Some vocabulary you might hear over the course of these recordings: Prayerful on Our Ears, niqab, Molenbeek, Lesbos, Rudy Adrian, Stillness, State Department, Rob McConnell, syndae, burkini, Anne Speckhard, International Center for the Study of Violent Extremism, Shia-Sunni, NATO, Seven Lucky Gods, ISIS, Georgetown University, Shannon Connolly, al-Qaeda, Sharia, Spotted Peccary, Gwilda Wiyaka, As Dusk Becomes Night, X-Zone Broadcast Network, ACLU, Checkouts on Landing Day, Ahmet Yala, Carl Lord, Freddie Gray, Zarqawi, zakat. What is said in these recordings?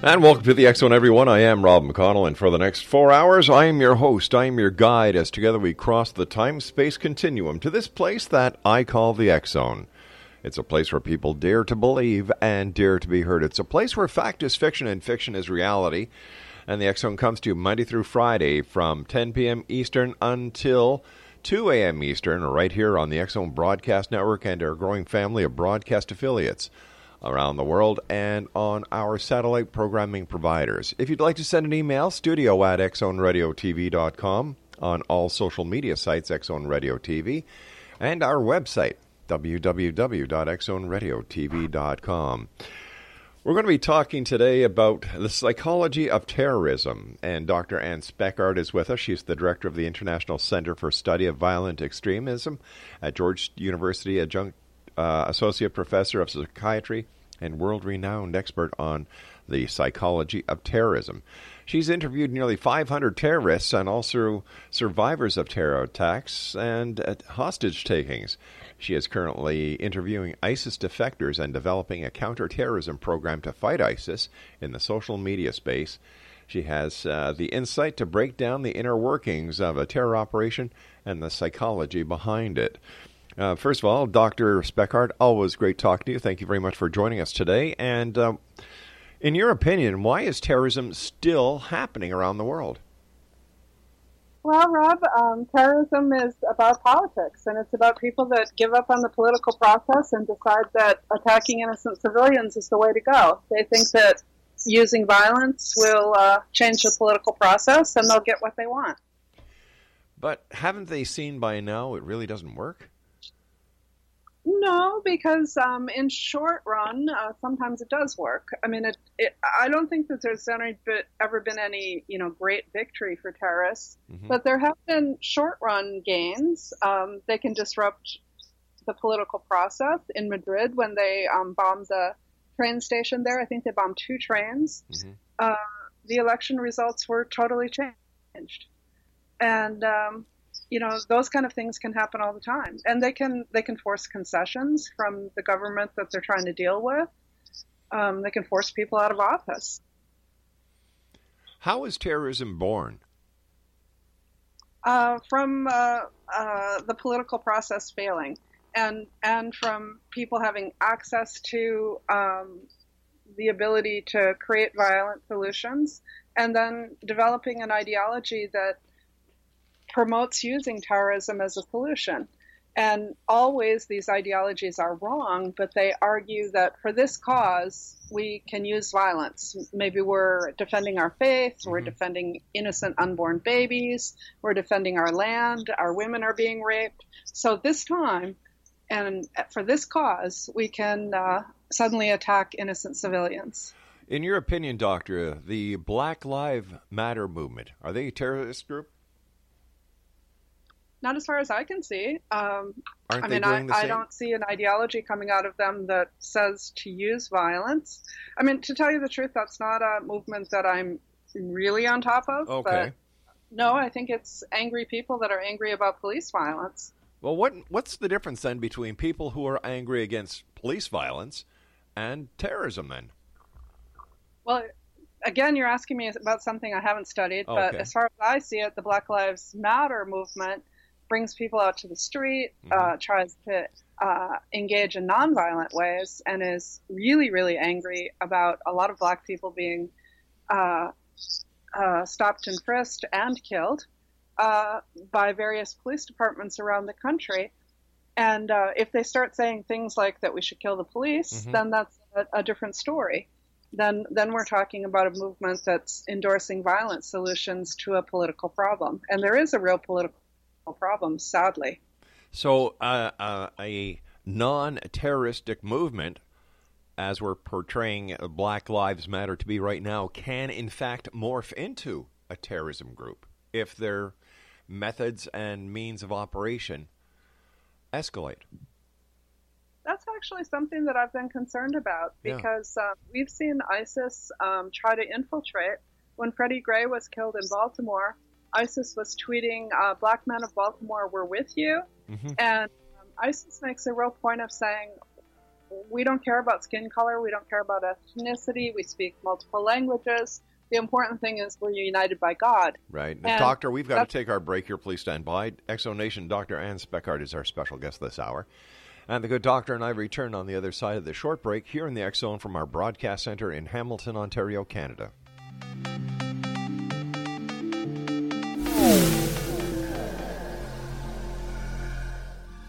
And welcome to the X-Zone, everyone. I am Rob McConnell, and for the next 4 hours, I am your host, I am your guide, as together we cross the time-space continuum to this place that I call the X-Zone. It's a place where people dare to believe and dare to be heard. It's a place where fact is fiction and fiction is reality. And the X-Zone comes to you Monday through Friday from 10 p.m. Eastern until 2 a.m. Eastern, right here on the X-Zone Broadcast Network and our growing family of broadcast affiliates around the world and on our satellite programming providers. If you'd like to send an email, studio@xzoneradiotv.com, on all social media sites, X-Zone Radio TV, and our website, www.xzoneradiotv.com. We're going to be talking today about the psychology of terrorism, and Dr. Anne Speckhard is with us. She's the director of the International Center for Study of Violent Extremism at Georgetown University, Associate Professor of Psychiatry and world-renowned expert on the psychology of terrorism. She's interviewed nearly 500 terrorists and also survivors of terror attacks and hostage takings. She is currently interviewing ISIS defectors and developing a counterterrorism program to fight ISIS in the social media space. She has the insight to break down the inner workings of a terror operation and the psychology behind it. First of all, Dr. Speckhard, always great talking to you. Thank you very much for joining us today. And in your opinion, why is terrorism still happening around the world? Well, Rob, terrorism is about politics, and it's about people that give up on the political process and decide that attacking innocent civilians is the way to go. They think that using violence will change the political process, and they'll get what they want. But haven't they seen by now it really doesn't work? No, because in short run, sometimes it does work. I mean, I don't think that there's ever been any, great victory for terrorists, but there have been short run gains. They can disrupt the political process. In Madrid, when they bombed the train station there, I think they bombed two trains. The election results were totally changed, and those kind of things can happen all the time. And they can force concessions from the government that they're trying to deal with. They can force people out of office. How is terrorism born? from the political process failing, and from people having access to the ability to create violent solutions, and then developing an ideology that promotes using terrorism as a solution. And always these ideologies are wrong, but they argue that for this cause, we can use violence. Maybe we're defending our faith, we're defending innocent unborn babies, we're defending our land, our women are being raped. So this time, and for this cause, we can suddenly attack innocent civilians. In your opinion, Doctor, the Black Lives Matter movement, are they a terrorist group? Not as far as I can see. I don't see an ideology coming out of them that says to use violence. I mean, to tell you the truth, that's not a movement that I'm really on top of. Okay. But no, I think it's angry people that are angry about police violence. Well, what's the difference then between people who are angry against police violence and terrorism then? Well, again, you're asking me about something I haven't studied, but as far as I see it, the Black Lives Matter movement brings people out to the street, tries to engage in nonviolent ways, and is really, really angry about a lot of black people being stopped and frisked and killed by various police departments around the country. And if they start saying things like that we should kill the police, then that's a different story. Then we're talking about a movement that's endorsing violent solutions to a political problem. And there is a real political problem, sadly. So a non-terroristic movement, as we're portraying Black Lives Matter to be right now, can in fact morph into a terrorism group if their methods and means of operation escalate. That's actually something that I've been concerned about, because we've seen ISIS try to infiltrate. When Freddie Gray was killed in Baltimore, ISIS was tweeting, "Black men of Baltimore, we're with you." And ISIS makes a real point of saying, we don't care about skin color, we don't care about ethnicity, we speak multiple languages. The important thing is we're united by God. Right. Now, Doctor, we've got to take our break here. Please stand by. X-Zone Nation, Dr. Anne Speckhard is our special guest this hour. And the good doctor and I return on the other side of the short break here in the X-Zone from our broadcast center in Hamilton, Ontario, Canada.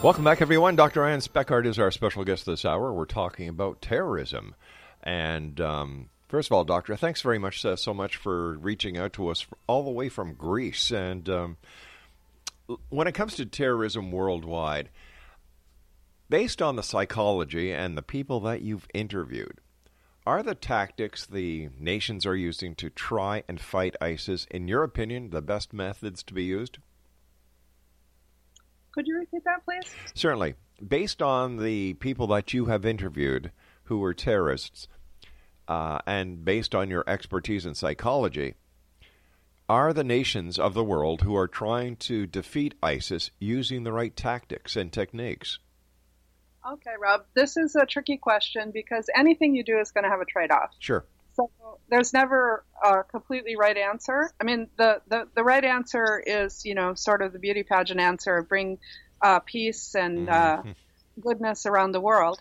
Welcome back, everyone. Dr. Anne Speckhard is our special guest this hour. We're talking about terrorism. And first of all, Doctor, thanks very much so much for reaching out to us all the way from Greece. And when it comes to terrorism worldwide, based on the psychology and the people that you've interviewed, are the tactics the nations are using to try and fight ISIS, in your opinion, the best methods to be used? Could you repeat that, please? Certainly. Based on the people that you have interviewed who were terrorists, and based on your expertise in psychology, are the nations of the world who are trying to defeat ISIS using the right tactics and techniques? Okay, Rob. This is a tricky question because anything you do is going to have a trade-off. Sure. So there's never a completely right answer. I mean, the right answer is, you know, sort of the beauty pageant answer of bring peace and goodness around the world.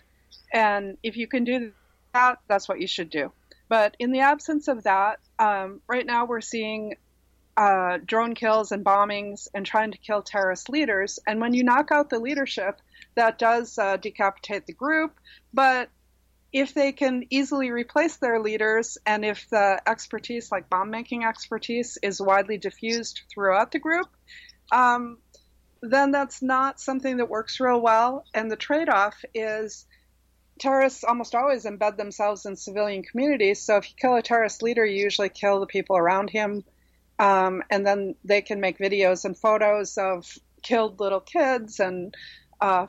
And if you can do that, that's what you should do. But in the absence of that, right now we're seeing drone kills and bombings and trying to kill terrorist leaders. And when you knock out the leadership, that does decapitate the group. But if they can easily replace their leaders, and if the expertise, like bomb-making expertise, is widely diffused throughout the group, then that's not something that works real well. And the trade-off is terrorists almost always embed themselves in civilian communities. So if you kill a terrorist leader, you usually kill the people around him. And then they can make videos and photos of killed little kids and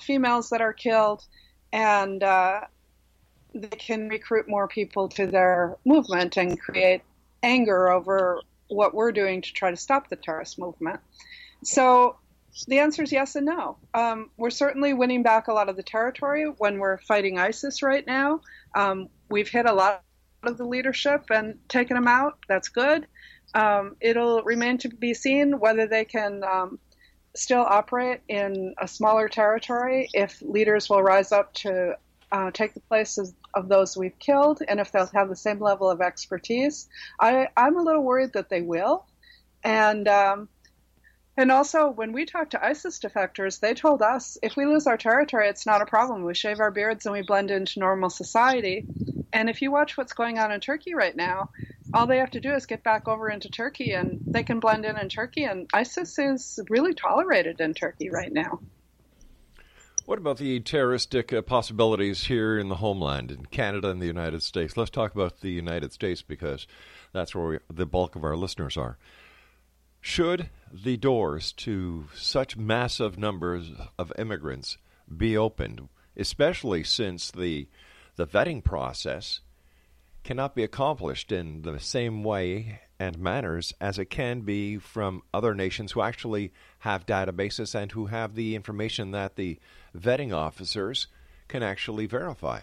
females that are killed. And they can recruit more people to their movement and create anger over what we're doing to try to stop the terrorist movement. So the answer is yes and no. We're certainly winning back a lot of the territory when we're fighting ISIS right now. We've hit a lot of the leadership and taken them out. That's good. It'll remain to be seen whether they can still operate in a smaller territory, if leaders will rise up to take the places of those we've killed, and if they'll have the same level of expertise. I'm a little worried that they will. And also, when we talked to ISIS defectors, they told us, if we lose our territory, it's not a problem. We shave our beards and we blend into normal society. And if you watch what's going on in Turkey right now, all they have to do is get back over into Turkey, and they can blend in Turkey. And ISIS is really tolerated in Turkey right now. What about the terroristic possibilities here in the homeland, in Canada and the United States? Let's talk about the United States because that's where the bulk of our listeners are. Should the doors to such massive numbers of immigrants be opened, especially since the vetting process cannot be accomplished in the same way and manners as it can be from other nations who actually have databases and who have the information that the vetting officers can actually verify?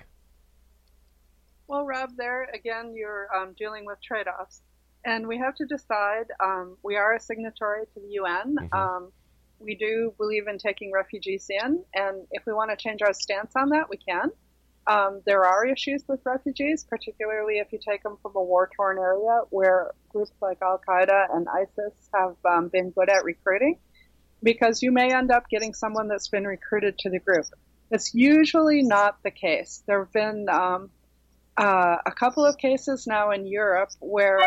Well, Rob, there again, you're dealing with trade-offs. And we have to decide, we are a signatory to the UN. Mm-hmm. We do believe in taking refugees in. And if we want to change our stance on that, we can. There are issues with refugees, particularly if you take them from a war-torn area where groups like al-Qaeda and ISIS have been good at recruiting, because you may end up getting someone that's been recruited to the group. That's usually not the case. There have been a couple of cases now in Europe where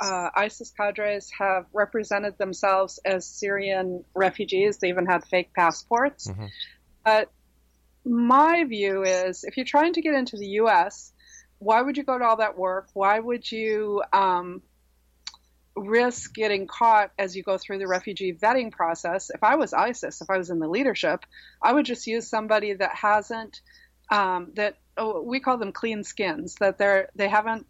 ISIS cadres have represented themselves as Syrian refugees. They even had fake passports. Mm-hmm. My view is, if you're trying to get into the U.S., why would you go to all that work? Why would you risk getting caught as you go through the refugee vetting process? If I was ISIS, if I was in the leadership, I would just use somebody that hasn't, we call them clean skins, that they haven't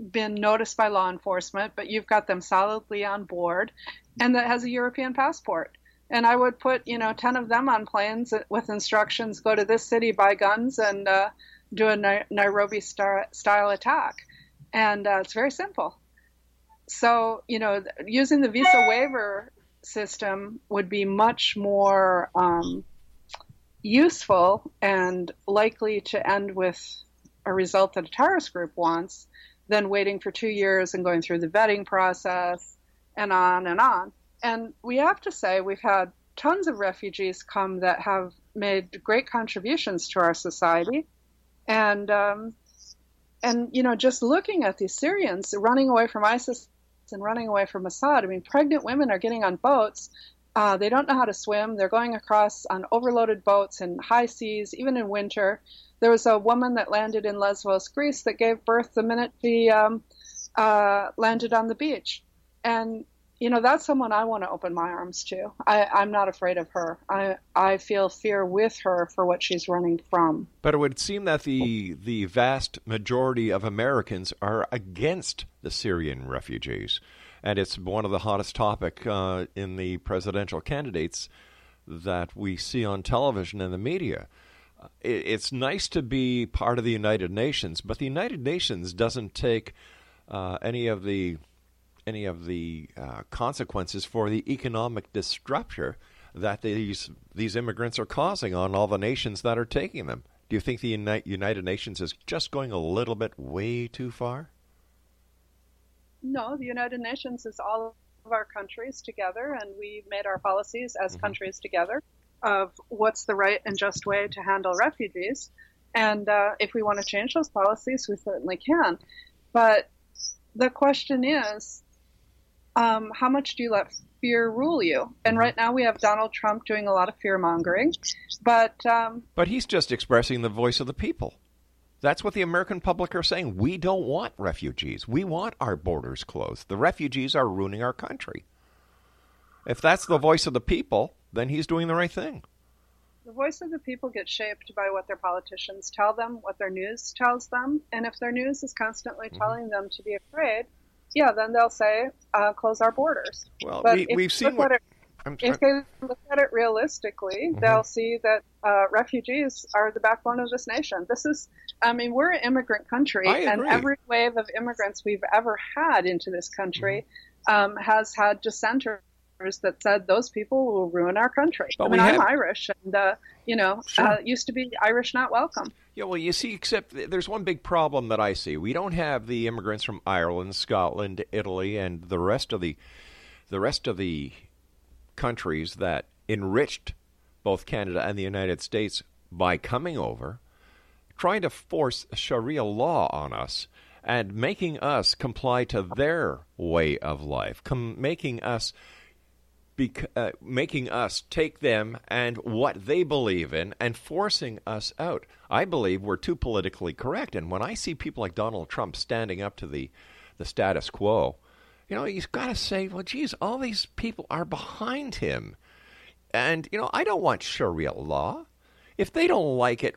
been noticed by law enforcement, but you've got them solidly on board, and that has a European passport. And I would put, 10 of them on planes with instructions, go to this city, buy guns, and do a Nairobi-style attack. And it's very simple. So, using the visa waiver system would be much more useful and likely to end with a result that a terrorist group wants than waiting for 2 years and going through the vetting process and on and on. And we have to say we've had tons of refugees come that have made great contributions to our society. And just looking at these Syrians running away from ISIS and running away from Assad, pregnant women are getting on boats. They don't know how to swim. They're going across on overloaded boats in high seas, even in winter. There was a woman that landed in Lesbos, Greece, that gave birth the minute she landed on the beach. And that's someone I want to open my arms to. I'm not afraid of her. I feel fear with her for what she's running from. But it would seem that the vast majority of Americans are against the Syrian refugees. And it's one of the hottest topics in the presidential candidates that we see on television and the media. It's nice to be part of the United Nations, but the United Nations doesn't take any of the consequences for the economic disruption that these immigrants are causing on all the nations that are taking them. Do you think the United Nations is just going a little bit way too far? No, the United Nations is all of our countries together, and we made our policies as countries together of what's the right and just way to handle refugees. And if we want to change those policies, we certainly can. But the question is, how much do you let fear rule you? And right now we have Donald Trump doing a lot of fear-mongering. But he's just expressing the voice of the people. That's what the American public are saying. We don't want refugees. We want our borders closed. The refugees are ruining our country. If that's the voice of the people, then he's doing the right thing. The voice of the people gets shaped by what their politicians tell them, what their news tells them. And if their news is constantly telling them to be afraid, then they'll say, close our borders. Well, but we've seen if they look at it realistically, they'll see that refugees are the backbone of this nation. This is, we're an immigrant country, and every wave of immigrants we've ever had into this country has had dissenters that said those people will ruin our country. But I'm Irish, and used to be Irish not welcome. Yeah, well, you see, except there's one big problem that I see. We don't have the immigrants from Ireland, Scotland, Italy, and the rest of the countries that enriched both Canada and the United States by coming over, trying to force Sharia law on us and making us comply to their way of life, making us take them and what they believe in and forcing us out. I believe we're too politically correct. And when I see people like Donald Trump standing up to the status quo, you've got to say, well, geez, all these people are behind him. And, I don't want Sharia law. If they don't like it,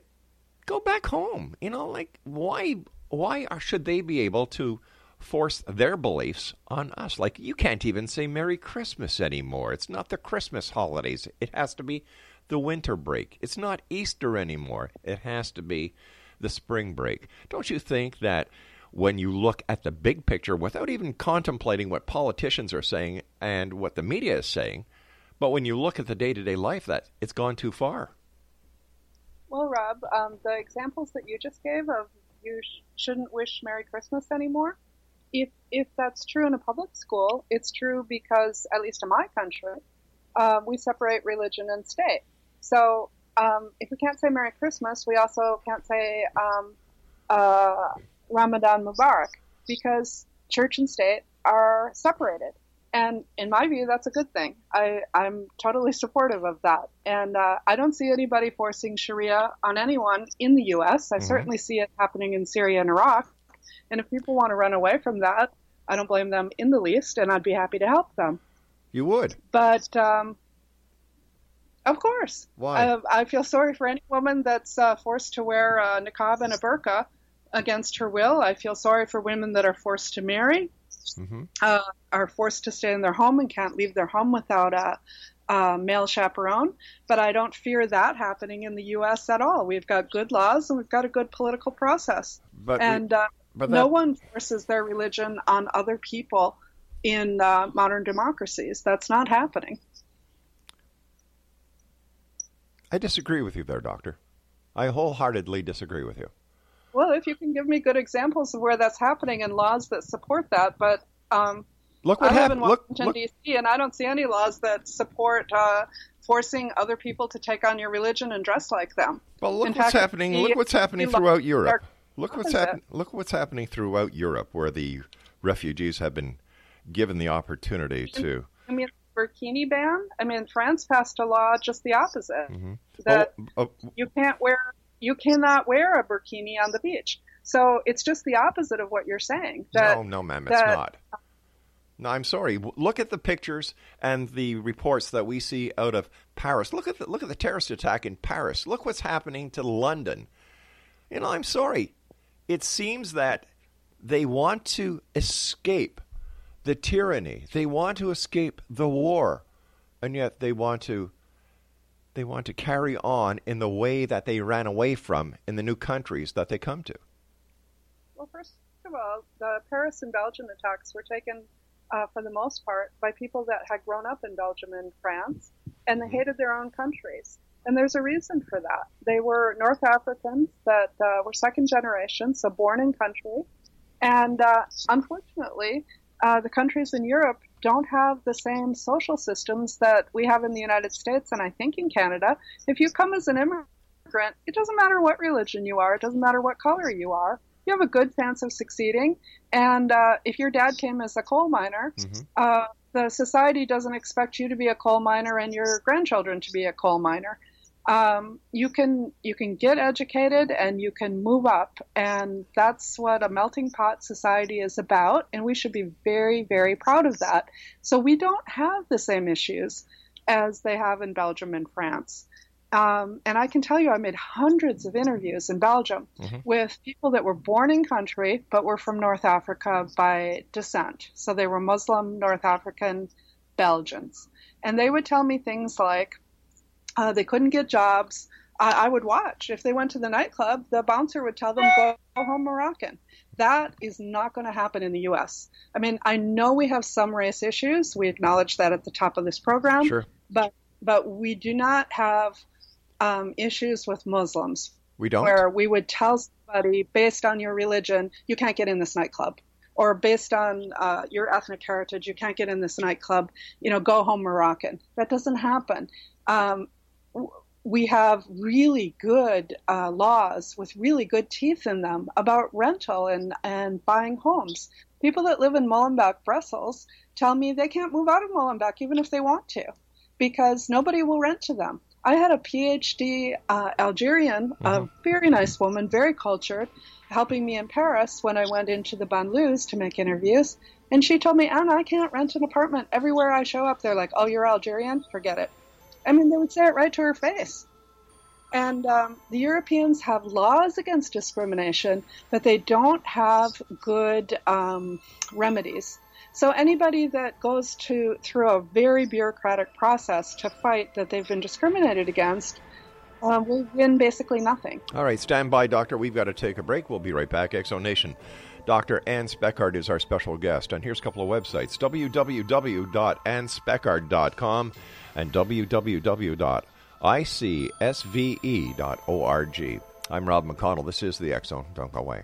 go back home. Why should they be able to force their beliefs on us? Like, you can't even say Merry Christmas anymore. It's not the Christmas holidays. It has to be the winter break. It's not Easter anymore. It has to be the spring break. Don't you think that when you look at the big picture, without even contemplating what politicians are saying and what the media is saying, but when you look at the day-to-day life, that it's gone too far? Well, Rob, the examples that you just gave of you shouldn't wish Merry Christmas anymore, if that's true in a public school, it's true because, at least in my country, we separate religion and state. So if we can't say Merry Christmas, we also can't say Ramadan Mubarak, because church and state are separated. And in my view, that's a good thing. I'm totally supportive of that. And I don't see anybody forcing Sharia on anyone in the U.S. I certainly see it happening in Syria and Iraq. And if people want to run away from that, I don't blame them in the least, and I'd be happy to help them. You would? But, of course. Why? I feel sorry for any woman that's forced to wear a niqab and a burqa against her will. I feel sorry for women that are forced to marry. Mm-hmm. Are forced to stay in their home and can't leave their home without a male chaperone. But I don't fear that happening in the U.S. at all. We've got good laws and we've got a good political process. But no one forces their religion on other people in modern democracies. That's not happening. I disagree with you there, Doctor. I wholeheartedly disagree with you. Well, if you can give me good examples of where that's happening and laws that support that, but look what happened in Washington, D.C., and I don't see any laws that support forcing other people to take on your religion and dress like them. Well, look what's happening throughout Europe. Look what's happening throughout Europe, where the refugees have been given the opportunity to. I mean, burkini ban. I mean, France passed a law just the opposite, that you cannot wear a burkini on the beach. So it's just the opposite of what you're saying. No, ma'am, it's not. No, I'm sorry. Look at the pictures and the reports that we see out of Paris. Look at the terrorist attack in Paris. Look what's happening to London. You know, I'm sorry. It seems that they want to escape the tyranny. They want to escape the war, and yet they want to carry on in the way that they ran away from in the new countries that they come to. Well, first of all, the Paris and Belgium attacks were taken, for the most part, by people that had grown up in Belgium and France, and they hated their own countries. And there's a reason for that. They were North Africans that were second generation, so born in country. And unfortunately, the countries in Europe don't have the same social systems that we have in the United States and I think in Canada. If you come as an immigrant, it doesn't matter what religion you are. It doesn't matter what color you are. You have a good chance of succeeding. And if your dad came as a coal miner, the society doesn't expect you to be a coal miner and your grandchildren to be a coal miner. You can get educated and you can move up, and that's what a melting pot society is about, and we should be very, very proud of that. So we don't have the same issues as they have in Belgium and France. And I can tell you I made hundreds of interviews in Belgium with people that were born in country but were from North Africa by descent. So they were Muslim, North African, Belgians. And they would tell me things like, they couldn't get jobs. I would watch. If they went to the nightclub, the bouncer would tell them, go home Moroccan. That is not going to happen in the U.S. I mean, I know we have some race issues. We acknowledge that at the top of this program. Sure. But we do not have issues with Muslims. We don't? Where we would tell somebody, based on your religion, you can't get in this nightclub. Or based on your ethnic heritage, you can't get in this nightclub. You know, go home Moroccan. That doesn't happen. We have really good laws with really good teeth in them about rental and buying homes. People that live in Molenbeek, Brussels, tell me they can't move out of Molenbeek even if they want to because nobody will rent to them. I had a PhD Algerian, a very nice woman, very cultured, helping me in Paris when I went into the banlieues to make interviews. And she told me, Anne, I can't rent an apartment. Everywhere I show up, they're like, oh, you're Algerian? Forget it. I mean, they would say it right to her face. And the Europeans have laws against discrimination, but they don't have good remedies. So anybody that goes through a very bureaucratic process to fight that they've been discriminated against will win basically nothing. All right, stand by, Doctor. We've got to take a break. We'll be right back. Exxon Nation. Dr. Anne Speckhard is our special guest. And here's a couple of websites, www.annespeckhard.com. and www.icsve.org. I'm Rob McConnell. This is The X Zone. Don't go away.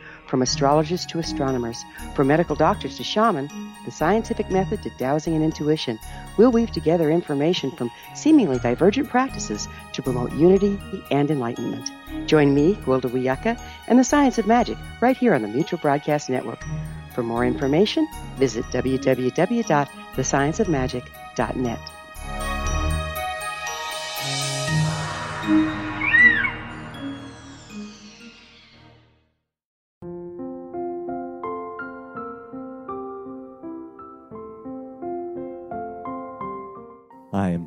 From astrologers to astronomers, from medical doctors to shaman, the scientific method to dowsing and intuition, we'll weave together information from seemingly divergent practices to promote unity and enlightenment. Join me, Gwilda Wiyaka, and the Science of Magic right here on the Mutual Broadcast Network. For more information, visit www.thescienceofmagic.net. I am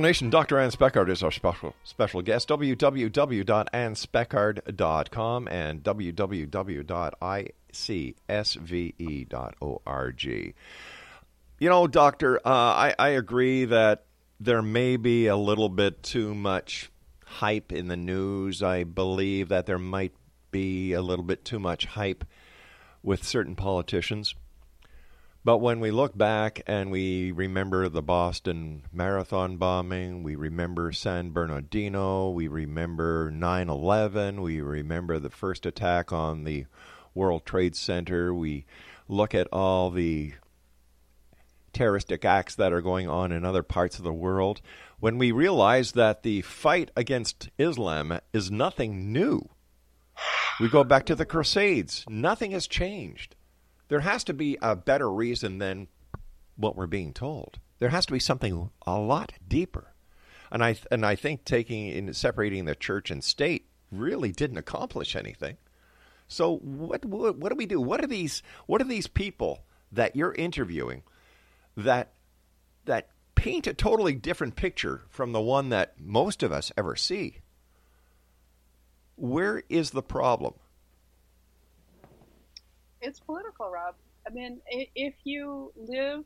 Nation, Dr. Anne Speckhard is our special guest. www.annespeckhard.com and www.icsve.org. You know, Doctor, I agree that there may be a little bit too much hype in the news. I believe that there might be a little bit too much hype with certain politicians. But when we look back and we remember the Boston Marathon bombing, we remember San Bernardino, we remember 9/11, we remember the first attack on the World Trade Center, we look at all the terroristic acts that are going on in other parts of the world, when we realize that the fight against Islam is nothing new. We go back to the Crusades. Nothing has changed. there has to be a better reason than what we're being told. There has to be something a lot deeper. And I think taking in separating the church and state really didn't accomplish anything. So what do we do? What are these people that you're interviewing that paint a totally different picture from the one that most of us ever see? Where is the problem? It's political, Rob. I mean, if you live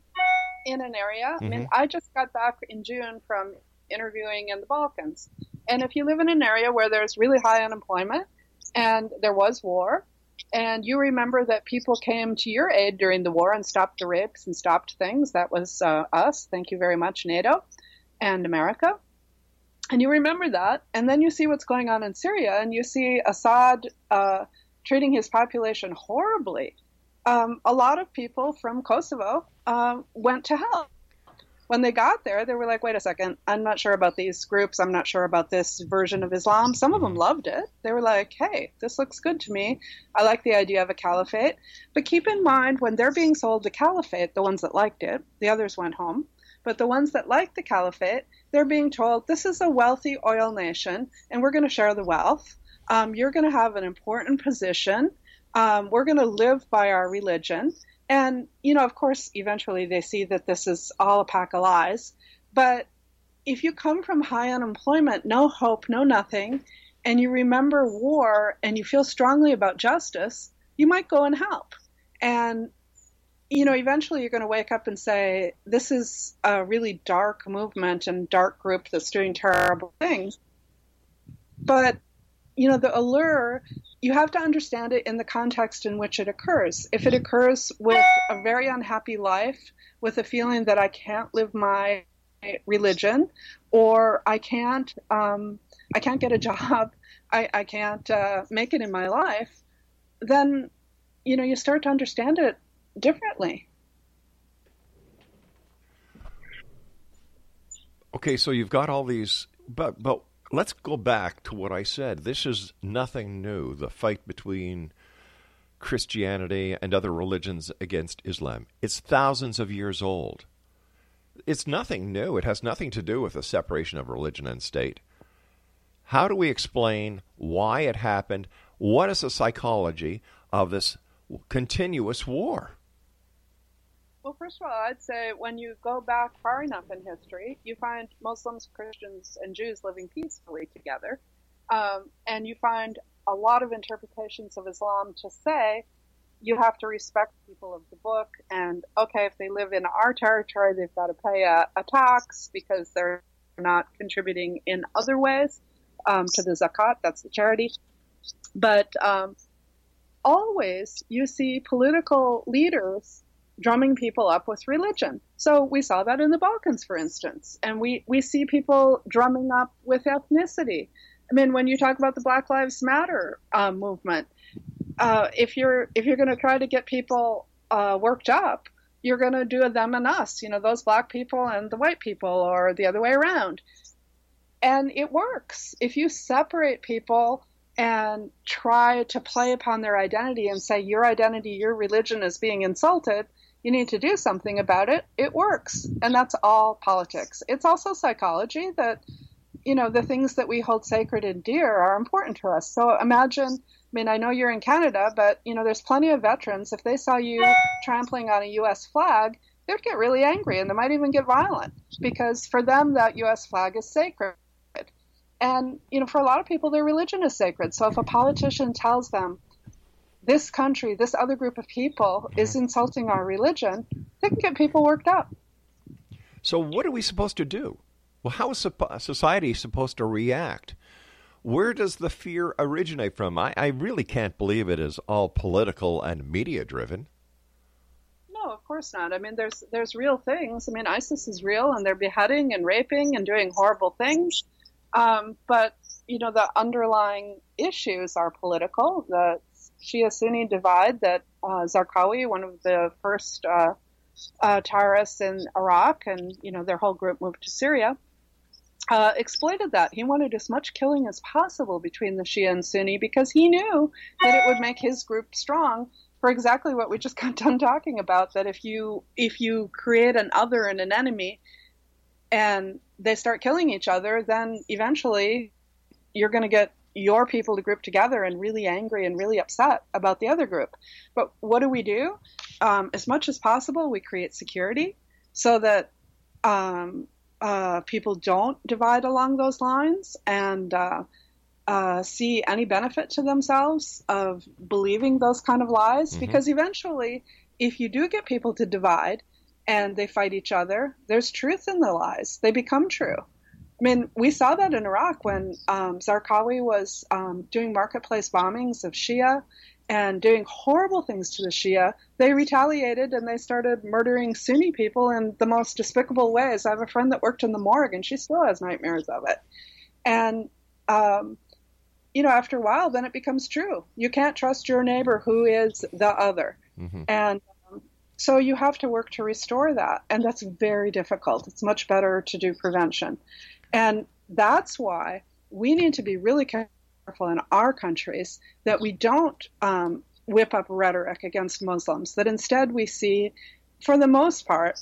in an area, mm-hmm. I mean, I just got back in June from interviewing in the Balkans. And if you live in an area where there's really high unemployment and there was war, and you remember that people came to your aid during the war and stopped the rapes and stopped things, that was us, thank you very much, NATO and America. And you remember that, and then you see what's going on in Syria, and you see Assad treating his population horribly. A lot of people from Kosovo went to help. When they got there, they were like, wait a second, I'm not sure about these groups. I'm not sure about this version of Islam. Some of them loved it. They were like, hey, this looks good to me. I like the idea of a caliphate. But keep in mind, when they're being sold the caliphate, the ones that liked it, the others went home. But the ones that liked the caliphate, they're being told, this is a wealthy oil nation, and we're going to share the wealth. You're going to have an important position. We're going to live by our religion. And, you know, of course, eventually they see that this is all a pack of lies. But if you come from high unemployment, no hope, no nothing, and you remember war and you feel strongly about justice, you might go and help. And, you know, eventually you're going to wake up and say, this is a really dark movement and dark group that's doing terrible things. But, you know, the allure, you have to understand it in the context in which it occurs. If it occurs with a very unhappy life, with a feeling that I can't live my religion, or I can't get a job, I can't make it in my life, then, you know, you start to understand it differently. Okay, so you've got all these, but let's go back to what I said. This is nothing new, the fight between Christianity and other religions against Islam. It's thousands of years old. It's nothing new. It has nothing to do with the separation of religion and state. How do we explain why it happened? What is the psychology of this continuous war? Well, first of all, I'd say when you go back far enough in history, you find Muslims, Christians, and Jews living peacefully together. And you find a lot of interpretations of Islam to say you have to respect people of the book. And, okay, if they live in our territory, they've got to pay a tax because they're not contributing in other ways to the zakat. That's the charity. But always you see political leaders drumming people up with religion. So we saw that in the Balkans, for instance. And we see people drumming up with ethnicity. I mean, when you talk about the Black Lives Matter movement, if you're going to try to get people worked up, you're going to do a them and us, you know, those black people and the white people, or the other way around. And it works. If you separate people and try to play upon their identity and say, your identity, your religion is being insulted, you need to do something about it. It works. And that's all politics. It's also psychology that, you know, the things that we hold sacred and dear are important to us. So imagine, I mean, I know you're in Canada, but, you know, there's plenty of veterans. If they saw you trampling on a U.S. flag, they'd get really angry and they might even get violent, because for them, that U.S. flag is sacred. And, you know, for a lot of people, their religion is sacred. So if a politician tells them, this country, this other group of people is insulting our religion, they can get people worked up. So what are we supposed to do? Well, how is society supposed to react? Where does the fear originate from? I really can't believe it is all political and media-driven. No, of course not. I mean, there's real things. I mean, ISIS is real, and they're beheading and raping and doing horrible things. But, you know, the underlying issues are political. The Shia-Sunni divide that Zarqawi, one of the first terrorists in Iraq, and, you know, their whole group moved to Syria, exploited that. He wanted as much killing as possible between the Shia and Sunni because he knew that it would make his group strong for exactly what we just got done talking about, that if you create an other and an enemy and they start killing each other, then eventually you're going to get your people to group together and really angry and really upset about the other group. But what do? As much as possible, we create security so that people don't divide along those lines and see any benefit to themselves of believing those kind of lies. Mm-hmm. Because eventually, if you do get people to divide and they fight each other, there's truth in the lies. They become true. I mean, we saw that in Iraq when Zarqawi was doing marketplace bombings of Shia and doing horrible things to the Shia. They retaliated and they started murdering Sunni people in the most despicable ways. I have a friend that worked in the morgue and she still has nightmares of it. And, after a while, then it becomes true. You can't trust your neighbor who is the other. Mm-hmm. And so you have to work to restore that. And that's very difficult. It's much better to do prevention. And that's why we need to be really careful in our countries that we don't whip up rhetoric against Muslims, that instead we see, for the most part,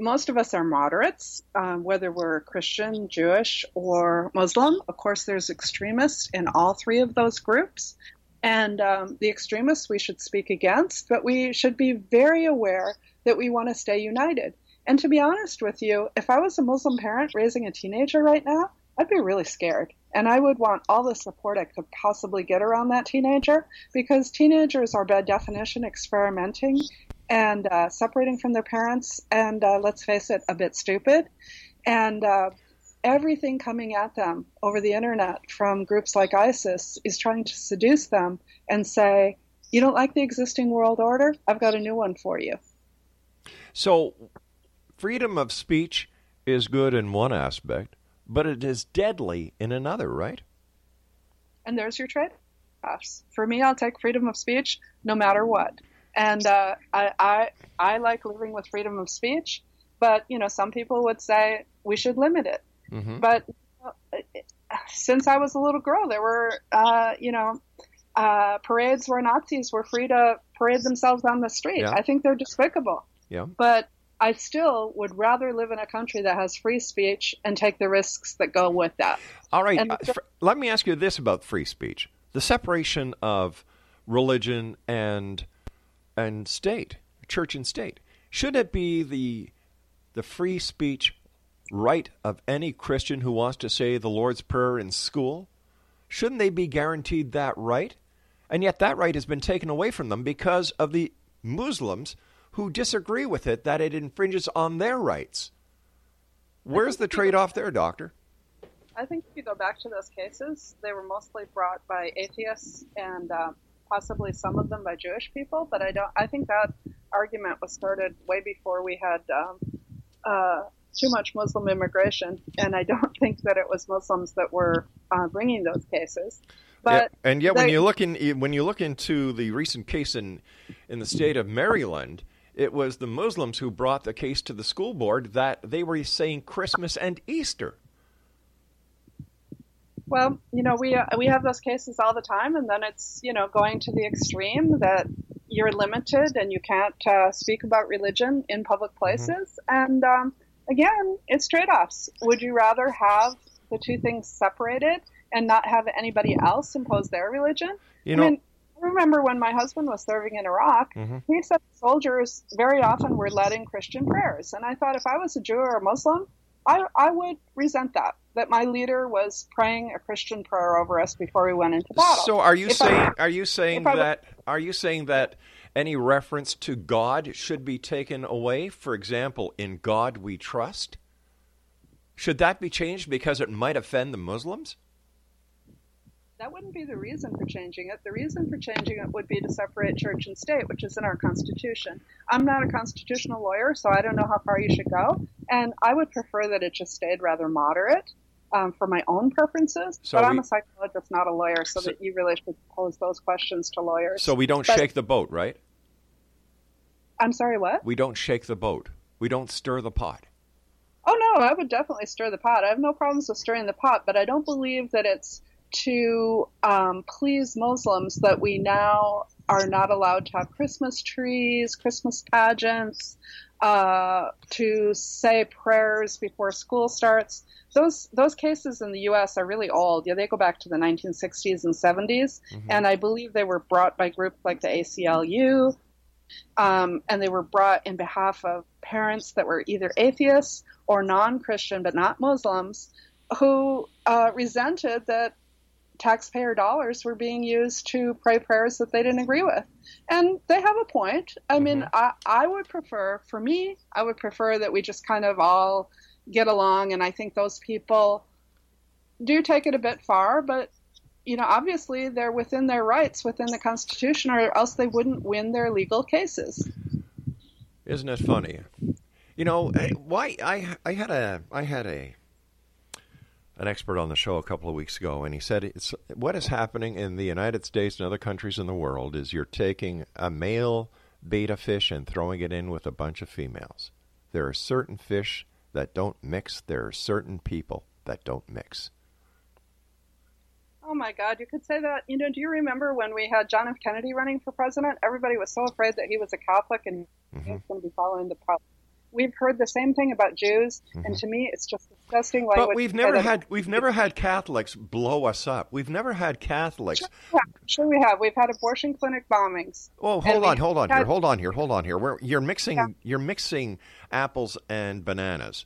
most of us are moderates, whether we're Christian, Jewish, or Muslim. Of course, there's extremists in all three of those groups. And the extremists we should speak against, but we should be very aware that we want to stay united. And to be honest with you, if I was a Muslim parent raising a teenager right now, I'd be really scared. And I would want all the support I could possibly get around that teenager, because teenagers are, by definition, experimenting and separating from their parents and, let's face it, a bit stupid. And everything coming at them over the internet from groups like ISIS is trying to seduce them and say, you don't like the existing world order? I've got a new one for you. So freedom of speech is good in one aspect, but it is deadly in another, right? And there's your trade-offs. For me, I'll take freedom of speech no matter what. And I like living with freedom of speech, but, some people would say we should limit it. Mm-hmm. But since I was a little girl, there were, parades where Nazis were free to parade themselves on the street. Yeah. I think they're despicable. Yeah. But I still would rather live in a country that has free speech and take the risks that go with that. All right. Let me ask you this about free speech. The separation of religion and state, church and state. Should it be the free speech right of any Christian who wants to say the Lord's Prayer in school? Shouldn't they be guaranteed that right? And yet that right has been taken away from them because of the Muslims who disagree with it, that it infringes on their rights. Where's the trade-off there, Doctor? I think if you go back to those cases, they were mostly brought by atheists and possibly some of them by Jewish people, but I think that argument was started way before we had too much Muslim immigration, and I don't think that it was Muslims that were bringing those cases. But yeah. And yet when you look into the recent case in the state of Maryland, it was the Muslims who brought the case to the school board that they were saying Christmas and Easter. Well, we have those cases all the time, and then it's, going to the extreme that you're limited and you can't speak about religion in public places. Mm-hmm. And again, it's trade-offs. Would you rather have the two things separated and not have anybody else impose their religion? I remember when my husband was serving in Iraq, mm-hmm. he said soldiers very often were led in Christian prayers. And I thought if I was a Jew or a Muslim, I would resent that my leader was praying a Christian prayer over us before we went into battle. So are you saying that any reference to God should be taken away? For example, in God we trust? Should that be changed because it might offend the Muslims? That wouldn't be the reason for changing it. The reason for changing it would be to separate church and state, which is in our Constitution. I'm not a constitutional lawyer, so I don't know how far you should go. And I would prefer that it just stayed rather moderate for my own preferences. So I'm a psychologist, not a lawyer, so that you really should pose those questions to lawyers. So we don't shake the boat, right? I'm sorry, what? We don't shake the boat. We don't stir the pot. Oh, no, I would definitely stir the pot. I have no problems with stirring the pot, but I don't believe that it's to please Muslims that we now are not allowed to have Christmas trees, Christmas pageants, to say prayers before school starts. Those cases in the U.S. are really old. Yeah, they go back to the 1960s and 70s, mm-hmm. and I believe they were brought by groups like the ACLU, and they were brought in behalf of parents that were either atheists or non-Christian but not Muslims, who resented that taxpayer dollars were being used to pray prayers that they didn't agree with. And they have a point. I mm-hmm. mean, I would prefer that we just kind of all get along. And I think those people do take it a bit far, but, you know, obviously they're within their rights within the Constitution, or else they wouldn't win their legal cases. Isn't it funny? You know, why I had an expert on the show a couple of weeks ago, and he said, "It's what is happening in the United States and other countries in the world is you're taking a male beta fish and throwing it in with a bunch of females. There are certain fish that don't mix. There are certain people that don't mix." Oh, my God. You could say that. You know, do you remember when we had John F. Kennedy running for president? Everybody was so afraid that he was a Catholic and mm-hmm. he was going to be following the Pope. We've heard the same thing about Jews, mm-hmm. and to me, it's just disgusting. But we've never had Catholics blow us up. We've never had Catholics. Sure we have. We've had abortion clinic bombings. Oh, hold on here. You're mixing apples and bananas.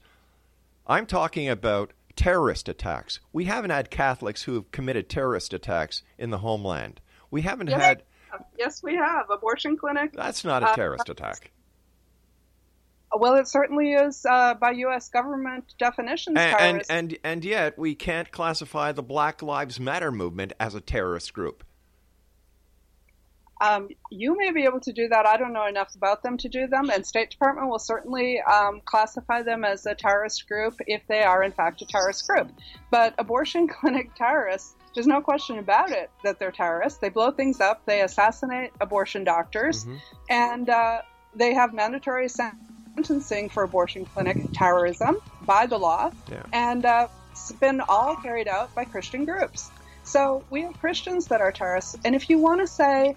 I'm talking about terrorist attacks. We haven't had Catholics who have committed terrorist attacks in the homeland. We haven't had. Yes, we have abortion clinic. That's not a terrorist attack. Well, it certainly is by U.S. government definitions. And yet we can't classify the Black Lives Matter movement as a terrorist group. You may be able to do that. I don't know enough about them to do them. And State Department will certainly classify them as a terrorist group if they are, in fact, a terrorist group. But abortion clinic terrorists, there's no question about it that they're terrorists. They blow things up. They assassinate abortion doctors. Mm-hmm. And they have mandatory sentencing for abortion clinic terrorism by the law, and it's been all carried out by Christian groups. So we have Christians that are terrorists, and if you want to say,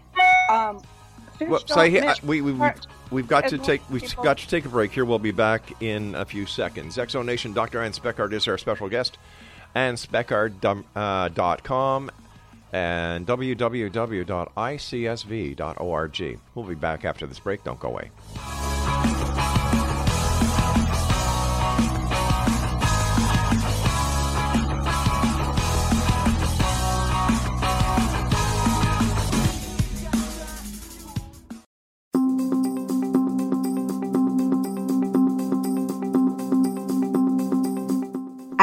we've got to take a break here. We'll be back in a few seconds. X-Zone Nation, Dr. Anne Speckhard is our special guest. AnneSpeckhard.com and www.icsv.org. We'll be back after this break. Don't go away.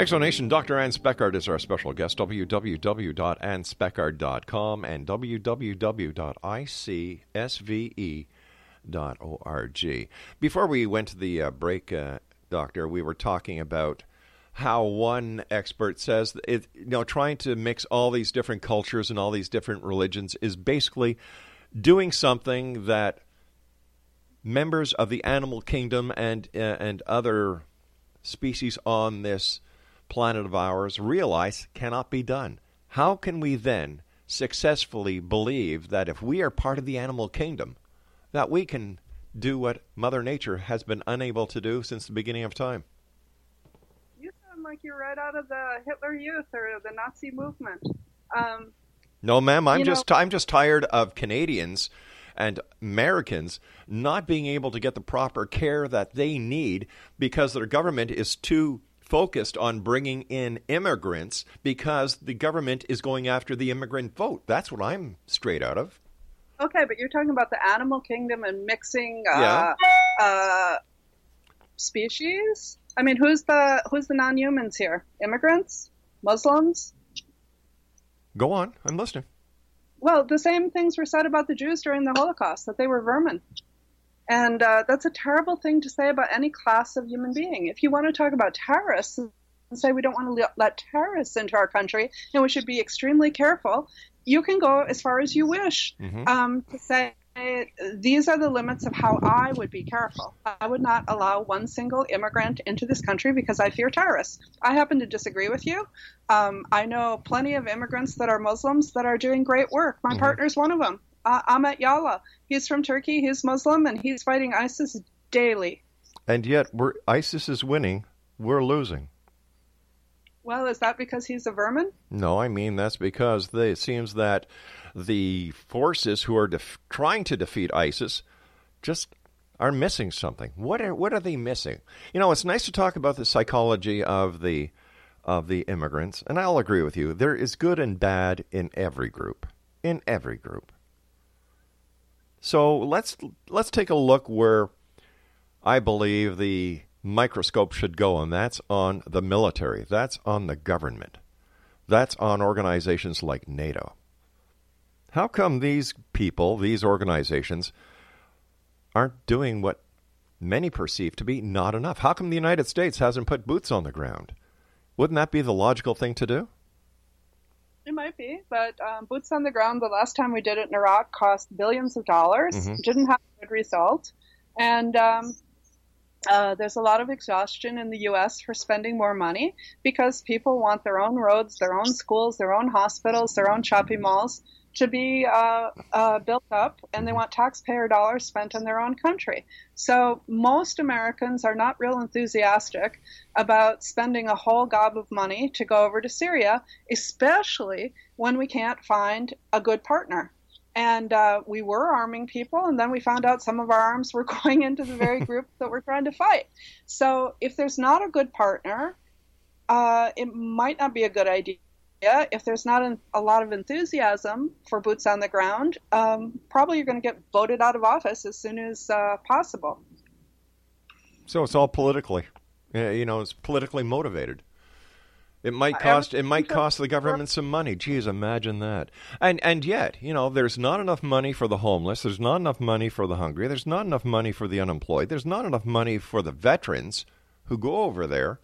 Explanation, Dr. Anne Speckhard is our special guest. www.annespeckhard.com and www.icsve.org. Before we went to the break, Doctor, we were talking about how one expert says it, you know, trying to mix all these different cultures and all these different religions is basically doing something that members of the animal kingdom and other species on this planet of ours realize cannot be done. How can we then successfully believe that if we are part of the animal kingdom, that we can do what Mother Nature has been unable to do since the beginning of time? You sound like you're right out of the Hitler Youth or the Nazi movement. No, ma'am, I'm just tired of Canadians and Americans not being able to get the proper care that they need because their government is too focused on bringing in immigrants because the government is going after the immigrant vote. That's what I'm straight out of. Okay, but you're talking about the animal kingdom and mixing species? I mean, who's the non-humans here? Immigrants? Muslims? Go on. I'm listening. Well, the same things were said about the Jews during the Holocaust, that they were vermin. And that's a terrible thing to say about any class of human being. If you want to talk about terrorists and say we don't want to let terrorists into our country and we should be extremely careful, you can go as far as you wish to say these are the limits of how I would be careful. I would not allow one single immigrant into this country because I fear terrorists. I happen to disagree with you. I know plenty of immigrants that are Muslims that are doing great work. My partner's one of them, Ahmet Yala. He's from Turkey. He's Muslim, and he's fighting ISIS daily. And yet ISIS is winning. We're losing. Well, is that because he's a vermin? No, I mean that's because it seems that the forces who are trying to defeat ISIS just are missing something. What are they missing? You know, it's nice to talk about the psychology of the immigrants, and I'll agree with you. There is good and bad in every group. So let's take a look where I believe the microscope should go, and that's on the military. That's on the government. That's on organizations like NATO. How come these people, these organizations, aren't doing what many perceive to be not enough? How come the United States hasn't put boots on the ground? Wouldn't that be the logical thing to do? It might be, but boots on the ground, the last time we did it in Iraq, cost billions of dollars, didn't have a good result, and there's a lot of exhaustion in the U.S. for spending more money because people want their own roads, their own schools, their own hospitals, their own shopping malls to be built up, and they want taxpayer dollars spent in their own country. So most Americans are not real enthusiastic about spending a whole gob of money to go over to Syria, especially when we can't find a good partner. And we were arming people, and then we found out some of our arms were going into the very group that we're trying to fight. So if there's not a good partner, it might not be a good idea. If there's not a lot of enthusiasm for boots on the ground, probably you're going to get voted out of office as soon as possible. So it's all politically, it's politically motivated. It might cost the government some money. Geez, imagine that. And yet, there's not enough money for the homeless. There's not enough money for the hungry. There's not enough money for the unemployed. There's not enough money for the veterans who go over there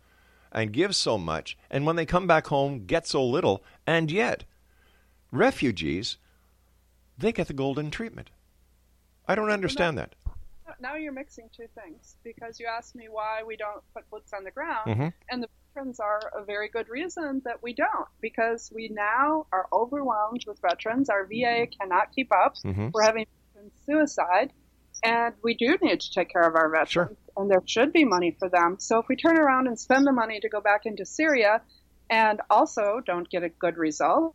and give so much, and when they come back home, get so little. And yet, refugees, they get the golden treatment. I don't understand that. Now you're mixing two things, because you asked me why we don't put boots on the ground, and the veterans are a very good reason that we don't, because we now are overwhelmed with veterans. Our VA cannot keep up. We're having suicide, and we do need to take care of our veterans, and there should be money for them. So if we turn around and spend the money to go back into Syria and also don't get a good result,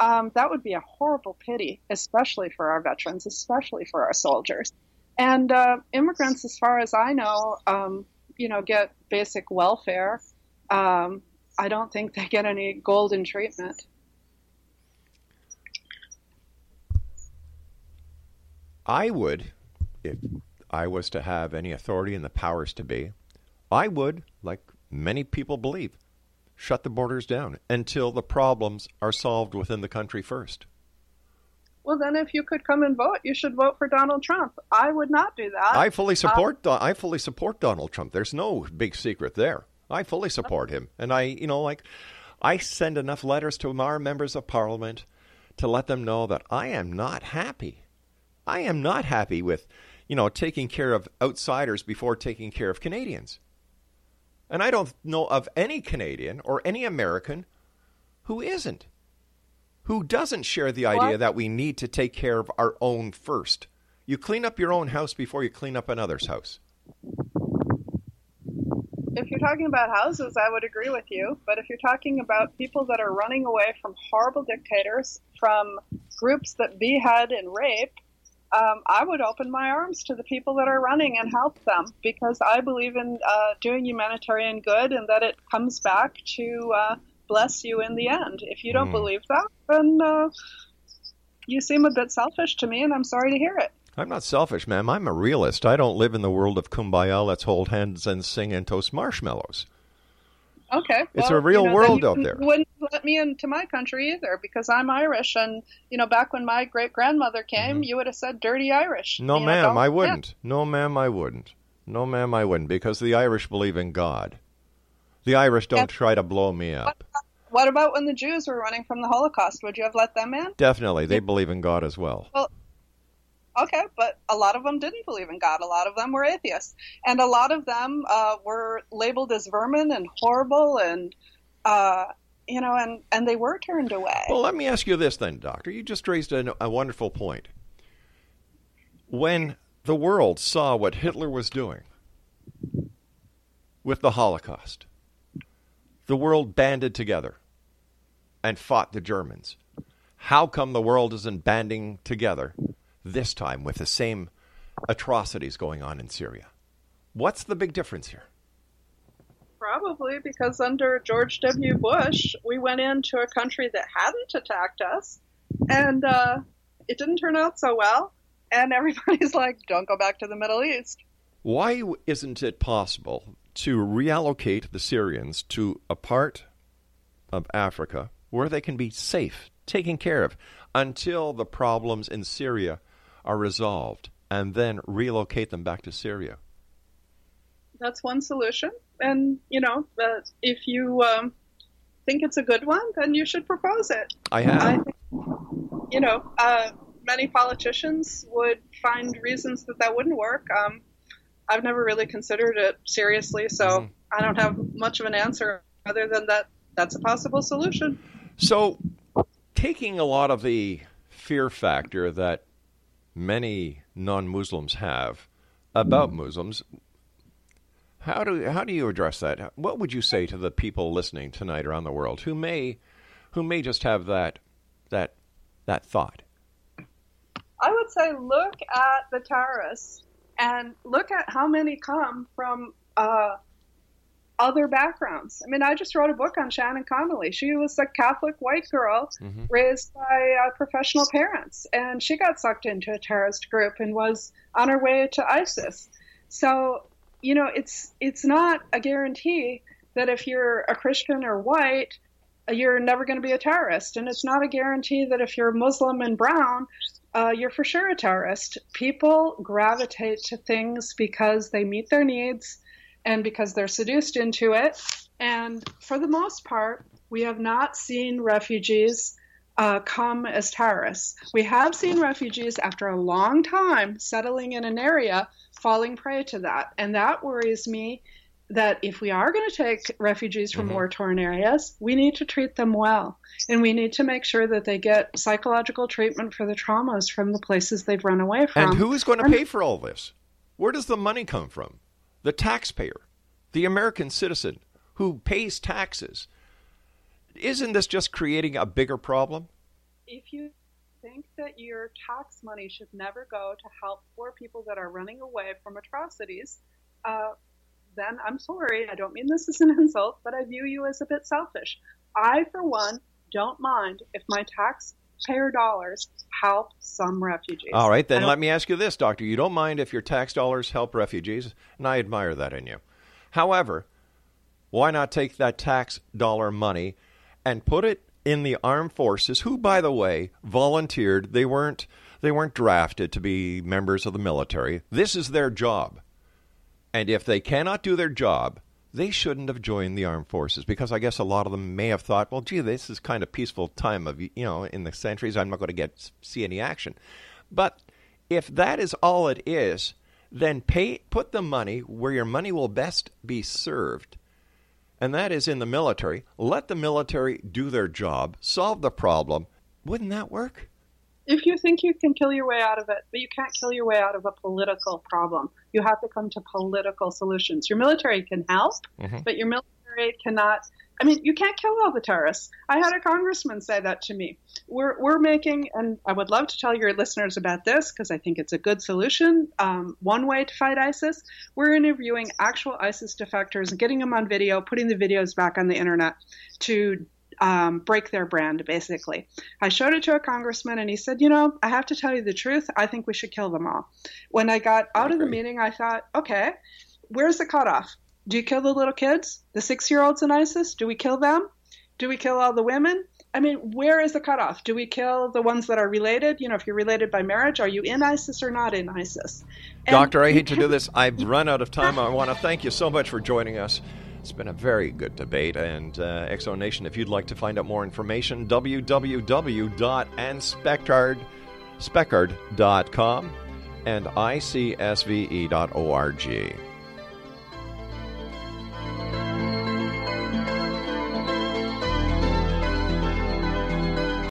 that would be a horrible pity, especially for our veterans, especially for our soldiers. And immigrants, as far as I know, get basic welfare. I don't think they get any golden treatment. I would, if I was to have any authority and the powers to be, I would, like many people believe, shut the borders down until the problems are solved within the country first. Well, then if you could come and vote, you should vote for Donald Trump. I would not do that. I fully support Donald Trump. There's no big secret there. I fully support him. And I send enough letters to our members of parliament to let them know that I am not happy. I am not happy with you know, taking care of outsiders before taking care of Canadians. And I don't know of any Canadian or any American who isn't, who doesn't share the idea that we need to take care of our own first. You clean up your own house before you clean up another's house. If you're talking about houses, I would agree with you. But if you're talking about people that are running away from horrible dictators, from groups that behead and rape, I would open my arms to the people that are running and help them, because I believe in doing humanitarian good and that it comes back to bless you in the end. If you don't believe that, then you seem a bit selfish to me, and I'm sorry to hear it. I'm not selfish, ma'am. I'm a realist. I don't live in the world of kumbaya, let's hold hands and sing and toast marshmallows. Okay. Well, it's a real world out there. You wouldn't let me into my country either, because I'm Irish. And, you know, back when my great-grandmother came, you would have said dirty Irish. No, ma'am, I wouldn't. No, ma'am, I wouldn't. No, ma'am, I wouldn't, because the Irish believe in God. The Irish don't try to blow me up. What about when the Jews were running from the Holocaust? Would you have let them in? Definitely. They believe in God as well. Well, okay, but a lot of them didn't believe in God. A lot of them were atheists. And a lot of them were labeled as vermin and horrible and, you know, and they were turned away. Well, let me ask you this then, Doctor. You just raised a wonderful point. When the world saw what Hitler was doing with the Holocaust, the world banded together and fought the Germans. How come the world isn't banding together this time with the same atrocities going on in Syria? What's the big difference here? Probably because under George W. Bush, we went into a country that hadn't attacked us, and it didn't turn out so well, and everybody's like, don't go back to the Middle East. Why isn't it possible to reallocate the Syrians to a part of Africa where they can be safe, taken care of, until the problems in Syria are resolved, and then relocate them back to Syria? That's one solution. And, you know, if you think it's a good one, then you should propose it. I have. I think, you know, many politicians would find reasons that that wouldn't work. I've never really considered it seriously, so I don't have much of an answer other than that that's a possible solution. So taking a lot of the fear factor that many non-Muslims have about Muslims, how do you address that? What would you say to the people listening tonight around the world who may just have that thought? I would say look at the terrorists. And look at how many come from other backgrounds. I mean, I just wrote a book on Shannon Connolly. She was a Catholic white girl raised by professional parents. And she got sucked into a terrorist group and was on her way to ISIS. So, you know, it's not a guarantee that if you're a Christian or white, you're never going to be a terrorist. And it's not a guarantee that if you're Muslim and brown, you're for sure a terrorist. People gravitate to things because they meet their needs and because they're seduced into it. And for the most part, we have not seen refugees come as terrorists. We have seen refugees after a long time settling in an area falling prey to that. And that worries me, that if we are going to take refugees from war-torn areas, we need to treat them well. And we need to make sure that they get psychological treatment for the traumas from the places they've run away from. And who is going to pay for all this? Where does the money come from? The taxpayer, the American citizen who pays taxes. Isn't this just creating a bigger problem? If you think that your tax money should never go to help poor people that are running away from atrocities, then I'm sorry, I don't mean this as an insult, but I view you as a bit selfish. I, for one, don't mind if my taxpayer dollars help some refugees. All right, then let me ask you this, Doctor. You don't mind if your tax dollars help refugees, and I admire that in you. However, why not take that tax dollar money and put it in the armed forces, who, by the way, volunteered. They weren't drafted to be members of the military. This is their job. And if they cannot do their job, they shouldn't have joined the armed forces, because I guess a lot of them may have thought, well, gee, this is kind of peaceful time of, you know, in the centuries, I'm not going to see any action. But If that is all it is, then put the money where your money will best be served, and that is in the military. Let the military do their job, solve the problem. Wouldn't that work? If you think you can kill your way out of it, but you can't kill your way out of a political problem. You have to come to political solutions. Your military can help, but your military cannot. I mean, you can't kill all the terrorists. I had a congressman say that to me. We're making, and I would love to tell your listeners about this because I think it's a good solution, one way to fight ISIS. We're interviewing actual ISIS defectors and getting them on video, putting the videos back on the internet to break their brand, basically. I showed it to a congressman, and he said, you know, I have to tell you the truth. I think we should kill them all. When I got out of the meeting, I thought, okay, where's the cutoff? Do you kill the little kids, the 6-year-olds in ISIS? Do we kill them? Do we kill all the women? I mean, where is the cutoff? Do we kill the ones that are related? You know, if you're related by marriage, are you in ISIS or not in ISIS? Doctor, I hate to do this. I've run out of time. I want to thank you so much for joining us. It's been a very good debate, and X-Zone Nation, if you'd like to find out more information, www.anspeckhard.com and icsve.org.